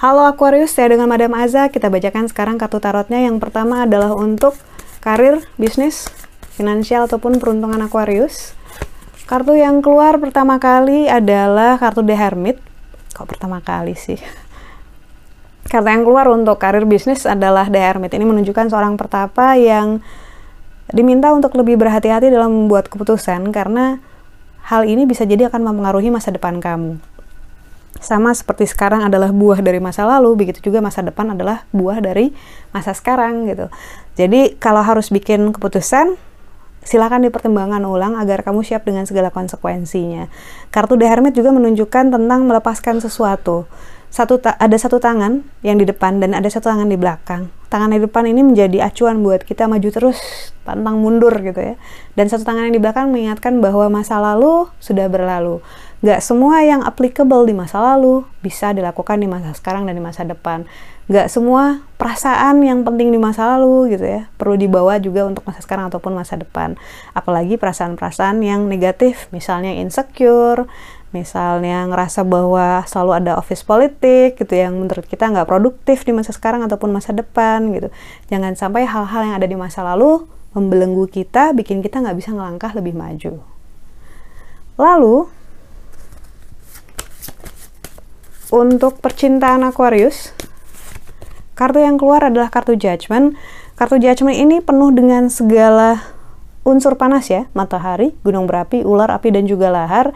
Halo Aquarius, saya dengan Madam Aza. Kita bacakan sekarang kartu tarotnya. Yang pertama adalah untuk karir, bisnis, finansial ataupun peruntungan Aquarius. Kartu yang keluar pertama kali adalah kartu The Hermit. Kok pertama kali sih? Kartu yang keluar untuk karir bisnis adalah The Hermit. Ini menunjukkan seorang pertapa yang diminta untuk lebih berhati-hati dalam membuat keputusan, karena hal ini bisa jadi akan mempengaruhi masa depan kamu. Sama seperti sekarang adalah buah dari masa lalu, begitu juga masa depan adalah buah dari masa sekarang gitu. Jadi kalau harus bikin keputusan, silakan dipertimbangkan ulang agar kamu siap dengan segala konsekuensinya. Kartu The Hermit juga menunjukkan tentang melepaskan sesuatu. Ada satu tangan yang di depan dan ada satu tangan di belakang. Tangan di depan ini menjadi acuan buat kita maju terus, pantang mundur gitu ya. Dan satu tangan yang di belakang mengingatkan bahwa masa lalu sudah berlalu. Gak semua yang applicable di masa lalu bisa dilakukan di masa sekarang dan di masa depan. Gak semua perasaan yang penting di masa lalu gitu ya perlu dibawa juga untuk masa sekarang ataupun masa depan. Apalagi perasaan-perasaan yang negatif, misalnya insecure, misalnya ngerasa bahwa selalu ada office politik gitu yang menurut kita nggak produktif di masa sekarang ataupun masa depan gitu. Jangan sampai hal-hal yang ada di masa lalu membelenggu kita, bikin kita nggak bisa ngelangkah lebih maju. Lalu untuk percintaan Aquarius, kartu yang keluar adalah kartu Judgment. Kartu Judgment ini penuh dengan segala unsur panas ya, matahari, gunung berapi, ular api, dan juga lahar.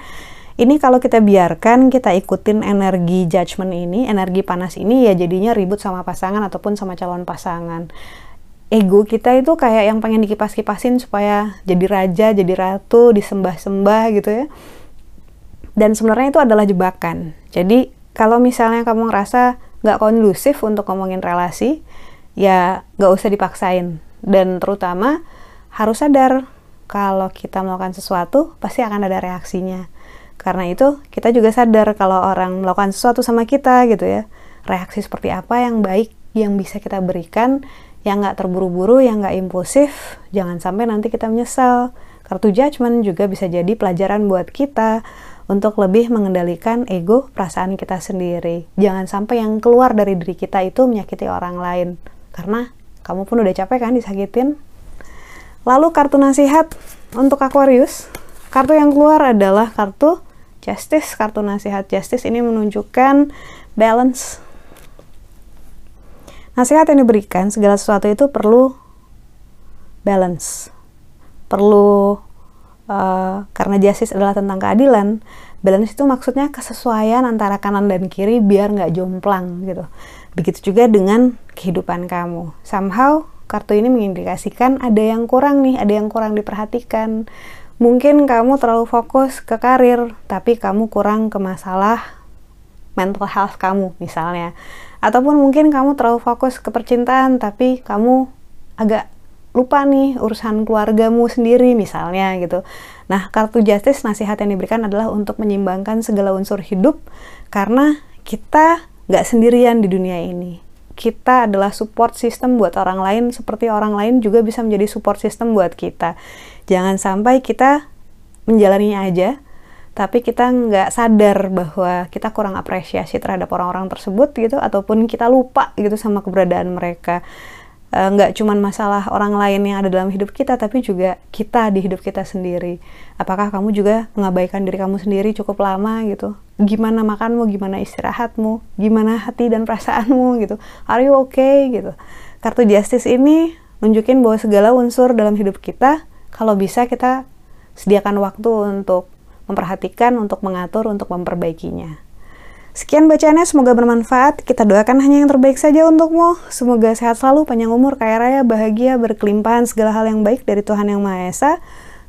Ini kalau kita biarkan, kita ikutin energi judgment ini, energi panas ini, ya jadinya ribut sama pasangan ataupun sama calon pasangan. Ego kita itu kayak yang pengen dikipas-kipasin supaya jadi raja, jadi ratu, disembah-sembah gitu ya. Dan sebenarnya itu adalah jebakan. Jadi kalau misalnya kamu ngerasa nggak kondusif untuk ngomongin relasi, ya nggak usah dipaksain. Dan terutama harus sadar kalau kita melakukan sesuatu pasti akan ada reaksinya. Karena itu kita juga sadar kalau orang melakukan sesuatu sama kita gitu ya, reaksi seperti apa yang baik yang bisa kita berikan, yang nggak terburu-buru, yang nggak impulsif, jangan sampai nanti kita menyesal. Kartu Judgment juga bisa jadi pelajaran buat kita untuk lebih mengendalikan ego, perasaan kita sendiri. Jangan sampai yang keluar dari diri kita itu menyakiti orang lain, karena kamu pun udah capek kan disakitin. Lalu kartu nasihat untuk Aquarius, kartu yang keluar adalah kartu Justice. Kartu nasihat Justice ini menunjukkan balance. Nasihat yang diberikan, segala sesuatu itu perlu balance. Perlu, karena Justice adalah tentang keadilan, balance itu maksudnya kesesuaian antara kanan dan kiri biar nggak jomplang gitu. Begitu juga dengan kehidupan kamu. Somehow, kartu ini mengindikasikan ada yang kurang nih, ada yang kurang diperhatikan. Mungkin kamu terlalu fokus ke karir, tapi kamu kurang ke masalah mental health kamu misalnya. Ataupun mungkin kamu terlalu fokus ke percintaan, tapi kamu agak lupa nih urusan keluargamu sendiri misalnya gitu. Nah, kartu Justice nasihat yang diberikan adalah untuk menyeimbangkan segala unsur hidup, karena kita nggak sendirian di dunia ini. Kita adalah support system buat orang lain, seperti orang lain juga bisa menjadi support system buat kita. Jangan sampai kita menjalaninya aja, tapi kita nggak sadar bahwa kita kurang apresiasi terhadap orang-orang tersebut gitu, ataupun kita lupa gitu sama keberadaan mereka. Nggak cuman masalah orang lain yang ada dalam hidup kita, tapi juga kita di hidup kita sendiri. Apakah kamu juga mengabaikan diri kamu sendiri cukup lama gitu? Gimana makanmu, gimana istirahatmu, gimana hati dan perasaanmu gitu. Are you okay gitu. Kartu Justice ini nunjukin bahwa segala unsur dalam hidup kita, kalau bisa kita sediakan waktu untuk memperhatikan, untuk mengatur, untuk memperbaikinya. Sekian bacaannya, semoga bermanfaat. Kita doakan hanya yang terbaik saja untukmu. Semoga sehat selalu, panjang umur, kaya raya, bahagia, berkelimpahan, segala hal yang baik dari Tuhan Yang Maha Esa.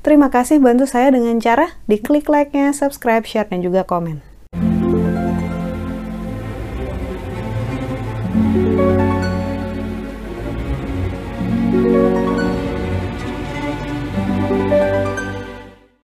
Terima kasih, bantu saya dengan cara diklik like-nya, subscribe, share, dan juga komen.